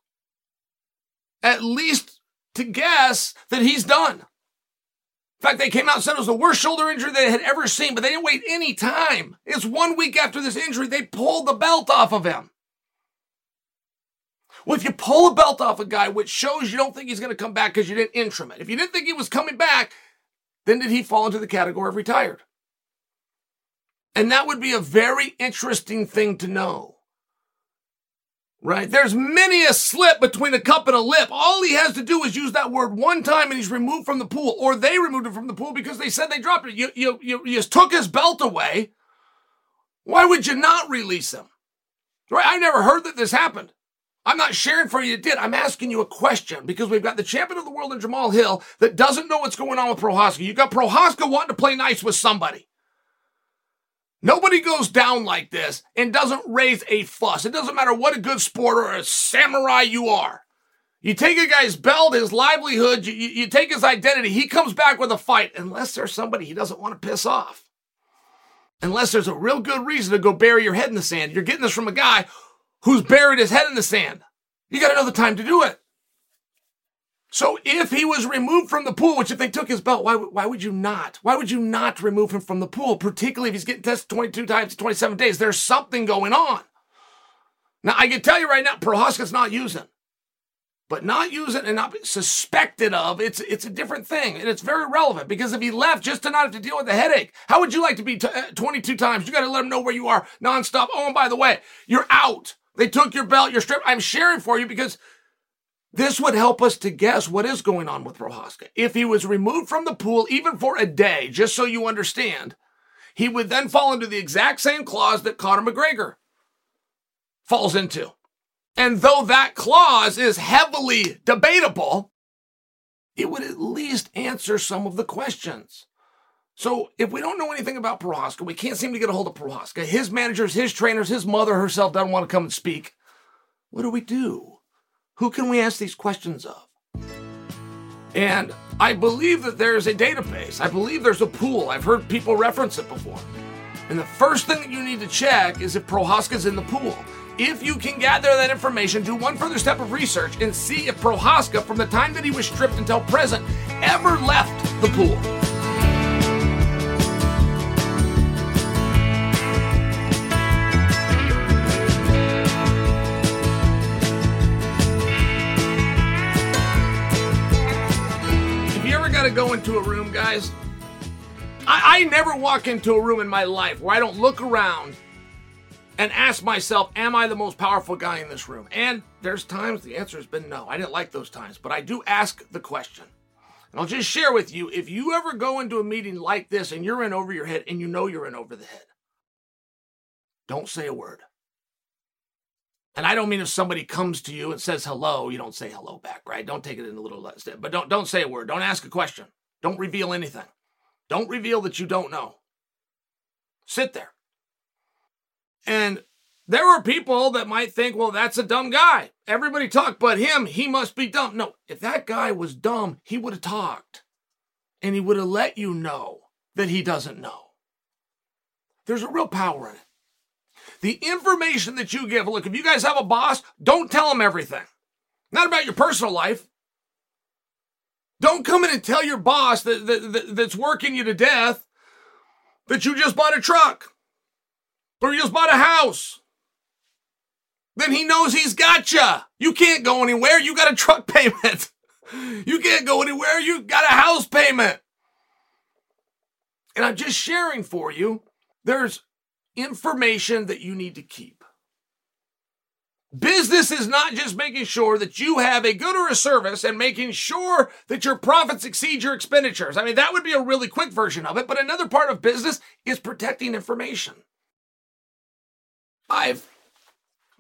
at least to guess, that he's done. In fact, they came out and said it was the worst shoulder injury they had ever seen, but they didn't wait any time. It's one week after this injury, they pulled the belt off of him. Well, if you pull a belt off a guy, which shows you don't think he's going to come back because you didn't interim it. If you didn't think he was coming back, then did he fall into the category of retired? And that would be a very interesting thing to know. Right? There's many a slip between a cup and a lip. All he has to do is use that word one time and he's removed from the pool. Or they removed him from the pool because they said they dropped it. You, you, you, you just took his belt away. Why would you not release him? Right? I never heard that this happened. I'm not sharing for you it did. I'm asking you a question because we've got the champion of the world in Jamahal Hill that doesn't know what's going on with Procházka. You've got Procházka wanting to play nice with somebody. Nobody goes down like this and doesn't raise a fuss. It doesn't matter what a good sport or a samurai you are. You take a guy's belt, his livelihood, you, you take his identity. He comes back with a fight unless there's somebody he doesn't want to piss off. Unless there's a real good reason to go bury your head in the sand. You're getting this from a guy who's buried his head in the sand. You got to know the time to do it. So if he was removed from the pool, which if they took his belt, why, why would you not? Why would you not remove him from the pool, particularly if he's getting tested twenty-two times in twenty-seven days? There's something going on. Now, I can tell you right now, Procházka's not using. But not using and not suspected of, it's it's a different thing. And it's very relevant because if he left just to not have to deal with the headache, how would you like to be t- twenty-two times? You got to let him know where you are nonstop. Oh, and by the way, you're out. They took your belt, your strip. I'm sharing for you because this would help us to guess what is going on with Procházka. If he was removed from the pool, even for a day, just so you understand, he would then fall into the exact same clause that Conor McGregor falls into. And though that clause is heavily debatable, it would at least answer some of the questions. So if we don't know anything about Procházka, we can't seem to get a hold of Procházka. His managers, his trainers, his mother herself doesn't want to come and speak. What do we do? Who can we ask these questions of? And I believe that there's a database. I believe there's a pool. I've heard people reference it before. And the first thing that you need to check is if Procházka's in the pool. If you can gather that information, do one further step of research and see if Procházka, from the time that he was stripped until present, ever left the pool. to go into a room, guys. I, I never walk into a room in my life where I don't look around and ask myself, am I the most powerful guy in this room? And there's times the answer has been no. I didn't like those times, but I do ask the question. And I'll just share with you, if you ever go into a meeting like this and you're in over your head and you know you're in over the head, don't say a word. And I don't mean if somebody comes to you and says hello, you don't say hello back, right? Don't take it in a little less. But don't, don't say a word. Don't ask a question. Don't reveal anything. Don't reveal that you don't know. Sit there. And there are people that might think, well, that's a dumb guy. Everybody talked but him. He must be dumb. No, if that guy was dumb, he would have talked. And he would have let you know that he doesn't know. There's a real power in it. The information that you give, look, if you guys have a boss, don't tell him everything. Not about your personal life. Don't come in and tell your boss that, that, that that's working you to death that you just bought a truck or you just bought a house. Then he knows he's got you. You can't go anywhere. You got a truck payment. You can't go anywhere. You got a house payment. And I'm just sharing for you, there's information that you need to keep. Business is not just making sure that you have a good or a service and making sure that your profits exceed your expenditures. I mean, that would be a really quick version of it, but another part of business is protecting information. I've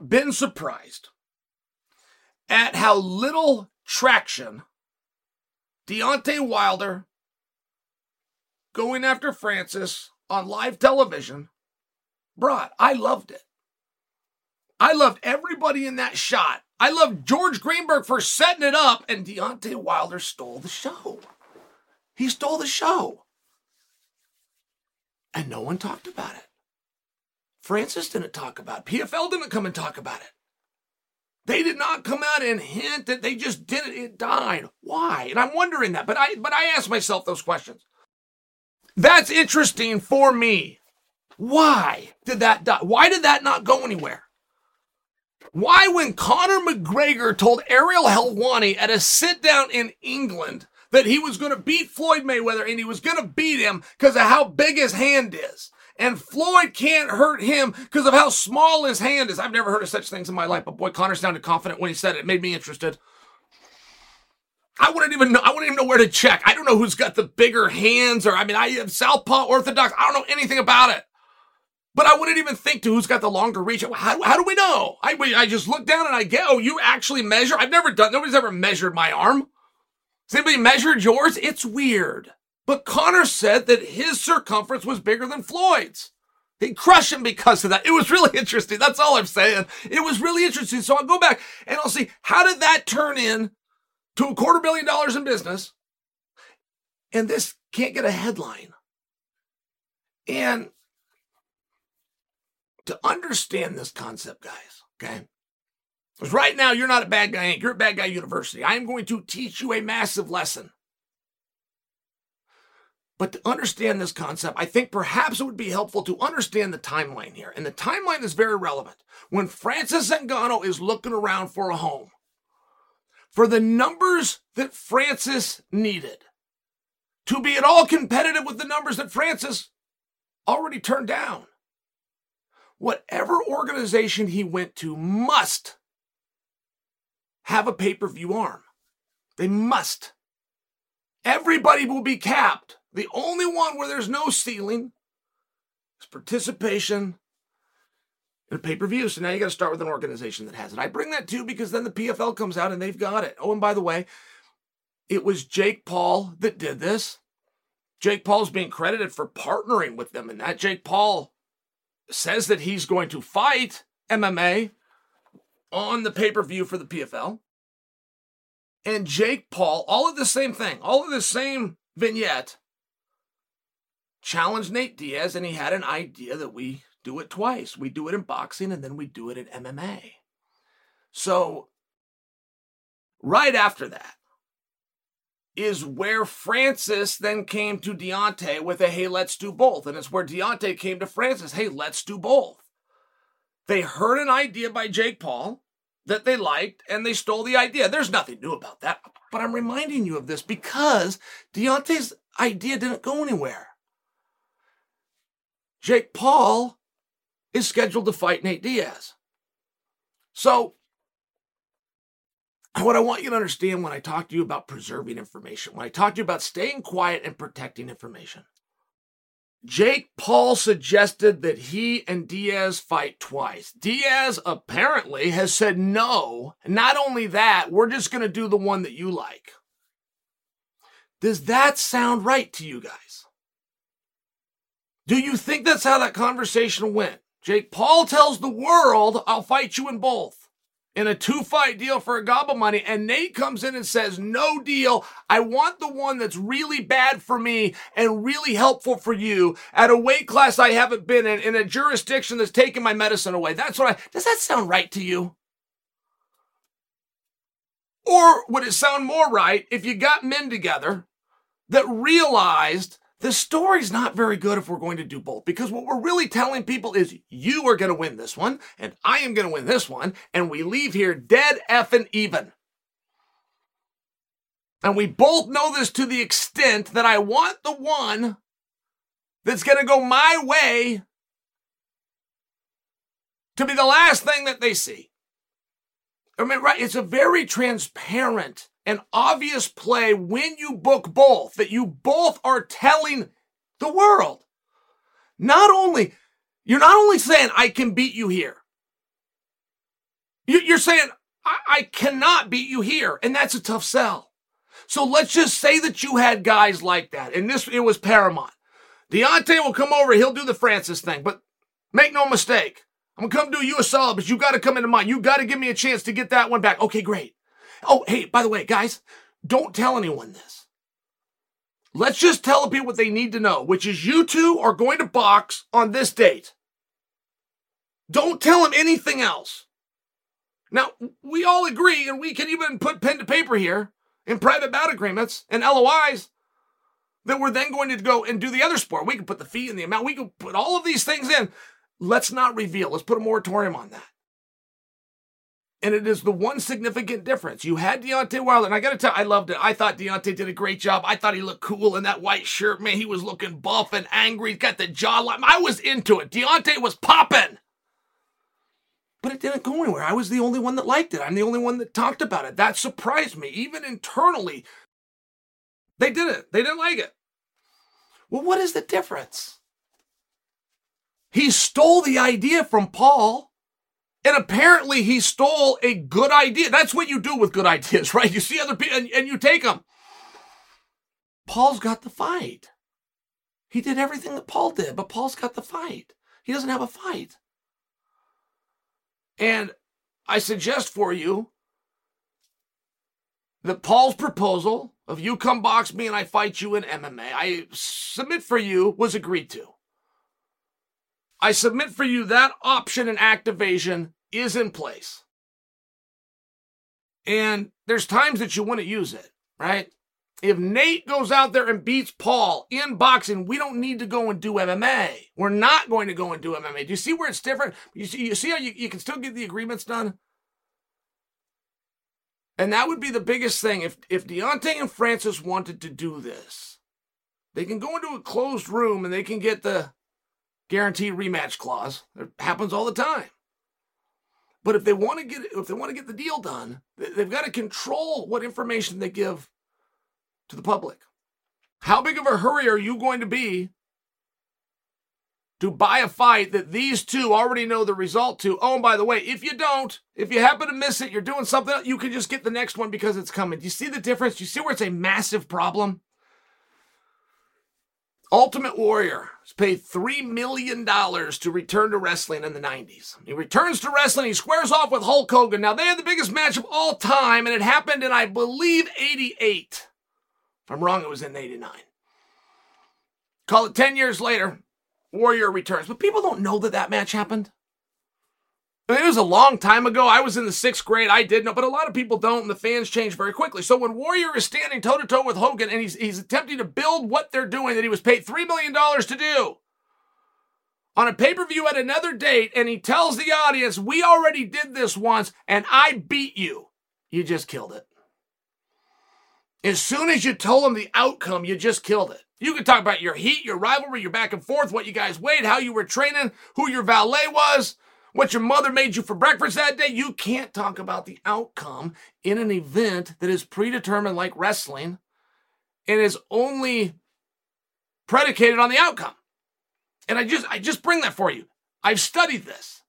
been surprised at how little traction Deontay Wilder going after Francis on live television brought. I loved it. I loved everybody in that shot. I loved George Greenberg for setting it up, and Deontay Wilder stole the show. He stole the show. And no one talked about it. Francis didn't talk about it. P F L didn't come and talk about it. They did not come out and hint that they just did it. It died. Why? And I'm wondering that. But I, but I asked myself those questions. That's interesting for me. Why did that die? Why did that not go anywhere? Why, when Conor McGregor told Ariel Helwani at a sit-down in England that he was going to beat Floyd Mayweather and he was going to beat him because of how big his hand is, and Floyd can't hurt him because of how small his hand is. I've never heard of such things in my life, but boy, Conor sounded confident when he said it. It made me interested. I wouldn't even know, I wouldn't even know where to check. I don't know who's got the bigger hands, or I mean, I am Southpaw Orthodox. I don't know anything about it. But I wouldn't even think to who's got the longer reach. How, how do we know? I, I just look down and I get, oh, you actually measure? I've never done, nobody's ever measured my arm. Has anybody measured yours? It's weird. But Conor said that his circumference was bigger than Floyd's. He'd crush him because of that. It was really interesting. That's all I'm saying. It was really interesting. So I'll go back and I'll see, how did that turn in to a quarter billion dollars in business? And this can't get a headline. And to understand this concept, guys, okay? Because right now, you're not a bad guy, Incorporated. You're a bad guy university. I am going to teach you a massive lesson. But to understand this concept, I think perhaps it would be helpful to understand the timeline here. And the timeline is very relevant. When Francis Ngannou is looking around for a home, for the numbers that Francis needed to be at all competitive with the numbers that Francis already turned down, whatever organization he went to must have a pay-per-view arm. They must. Everybody will be capped. The only one where there's no ceiling is participation in a pay-per-view. So now you got to start with an organization that has it. I bring that too because then the P F L comes out and they've got it. Oh, and by the way, it was Jake Paul that did this. Jake Paul's being credited for partnering with them in that. Jake Paul says that he's going to fight M M A on the pay-per-view for the P F L. And Jake Paul, all of the same thing, all of the same vignette, challenged Nate Diaz, and he had an idea that we do it twice. We do it in boxing, and then we do it in M M A. So, right after that is where Francis then came to Deontay with a, hey, let's do both. And it's where Deontay came to Francis, hey, let's do both. They heard an idea by Jake Paul. that they liked and they stole the idea. There's nothing new about that. But I'm reminding you of this because Deontay's idea didn't go anywhere. Jake Paul is scheduled to fight Nate Diaz. So what I want you to understand when I talk to you about preserving information, when I talk to you about staying quiet and protecting information, Jake Paul suggested that he and Diaz fight twice. Diaz apparently has said no. Not only that, we're just going to do the one that you like. Does that sound right to you guys? Do you think that's how that conversation went? Jake Paul tells the world, I'll fight you in both, in a two-fight deal for a gob of money, and Nate comes in and says, no deal, I want the one that's really bad for me and really helpful for you at a weight class I haven't been in, in a jurisdiction that's taking my medicine away. That's what I, does that sound right to you? Or would it sound more right if you got men together that realized the story's not very good if we're going to do both, because what we're really telling people is you are going to win this one and I am going to win this one, and we leave here dead effing even. And we both know this to the extent that I want the one that's going to go my way to be the last thing that they see. I mean, right? It's a very transparent an obvious play when you book both, that you both are telling the world. Not only, you're not only saying, I can beat you here. You're saying, I, I cannot beat you here. And that's a tough sell. So let's just say that you had guys like that. And this, it was paramount. Deontay will come over. He'll do the Francis thing. But make no mistake, I'm going to come do you a solid, but you got to come into mine. You got to give me a chance to get that one back. Okay, great. Oh, hey, by the way, guys, don't tell anyone this. Let's just tell people what they need to know, which is you two are going to box on this date. Don't tell them anything else. Now, we all agree, and we can even put pen to paper here in private bout agreements and L O Is that we're then going to go and do the other sport. We can put the fee and the amount. We can put all of these things in. Let's not reveal. Let's put a moratorium on that. And it is the one significant difference. You had Deontay Wilder, and I got to tell you, I loved it. I thought Deontay did a great job. I thought he looked cool in that white shirt. Man, he was looking buff and angry. He's got the jawline. I was into it. Deontay was popping. But it didn't go anywhere. I was the only one that liked it. I'm the only one that talked about it. That surprised me. Even internally, they didn't. They didn't like it. Well, what is the difference? He stole the idea from Paul. And apparently he stole a good idea. That's what you do with good ideas, right? You see other people and, and you take them. Paul's got the fight. He did everything that Paul did, but Paul's got the fight. He doesn't have a fight. And I suggest for you that Paul's proposal of you come box me and I fight you in M M A, I submit for you, was agreed to. I submit for you that option and activation is in place. And there's times that you want to use it, right? If Nate goes out there and beats Paul in boxing, we don't need to go and do M M A. We're not going to go and do M M A. Do you see where it's different? You see, you see how you, you can still get the agreements done? And that would be the biggest thing. If, if Deontay and Francis wanted to do this, they can go into a closed room and they can get the guaranteed rematch clause. It happens all the time. But if they want to get if they want to get the deal done, they've got to control what information they give to the public. How big of a hurry are you going to be to buy a fight that these two already know the result to? Oh, and by the way, if you don't, if you happen to miss it, you're doing something else, you can just get the next one because it's coming. Do you see the difference? Do you see where it's a massive problem? Ultimate Warrior is paid three million dollars to return to wrestling in the nineties. He returns to wrestling. He squares off with Hulk Hogan. Now, they had the biggest match of all time, and it happened in, I believe, eighty-eight. If I'm wrong, it was in eighty-nine. Call it ten years later, Warrior returns. But people don't know that that match happened. I mean, it was a long time ago. I was in the sixth grade. I did know, but a lot of people don't, and the fans change very quickly. So when Warrior is standing toe-to-toe with Hogan, and he's he's attempting to build what they're doing that he was paid three million dollars to do, on a pay-per-view at another date, and he tells the audience, we already did this once, and I beat you. You just killed it. As soon as you told him the outcome, you just killed it. You can talk about your heat, your rivalry, your back and forth, what you guys weighed, how you were training, who your valet was, what your mother made you for breakfast that day. You can't talk about the outcome in an event that is predetermined like wrestling and is only predicated on the outcome. And I just, I just bring that for you. I've studied this.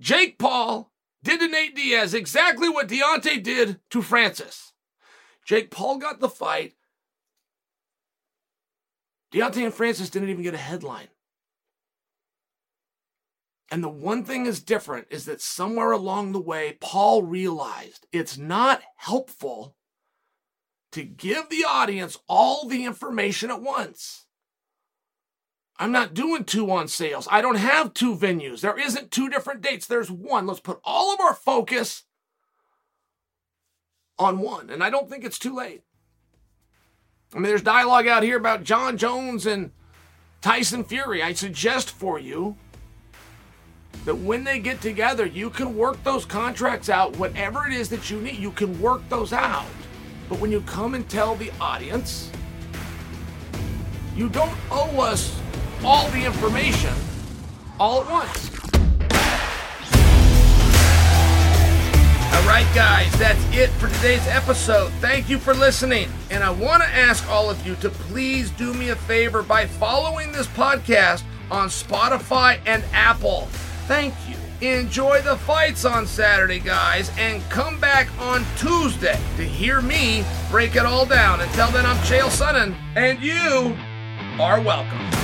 Jake Paul did to Nate Diaz exactly what Deontay did to Francis. Jake Paul got the fight. Deontay and Francis didn't even get a headline. And the one thing that's different is that somewhere along the way, Paul realized it's not helpful to give the audience all the information at once. I'm not doing two on sales. I don't have two venues. There isn't two different dates. There's one. Let's put all of our focus on one. And I don't think it's too late. I mean, there's dialogue out here about John Jones and Tyson Fury. I suggest for you that when they get together, you can work those contracts out. Whatever it is that you need, you can work those out. But when you come and tell the audience, you don't owe us all the information all at once. All right, guys, that's it for today's episode. Thank you for listening. And I want to ask all of you to please do me a favor by following this podcast on Spotify and Apple. Thank you. Enjoy the fights on Saturday, guys, and come back on Tuesday to hear me break it all down. Until then, I'm Chael Sonnen, and you are welcome.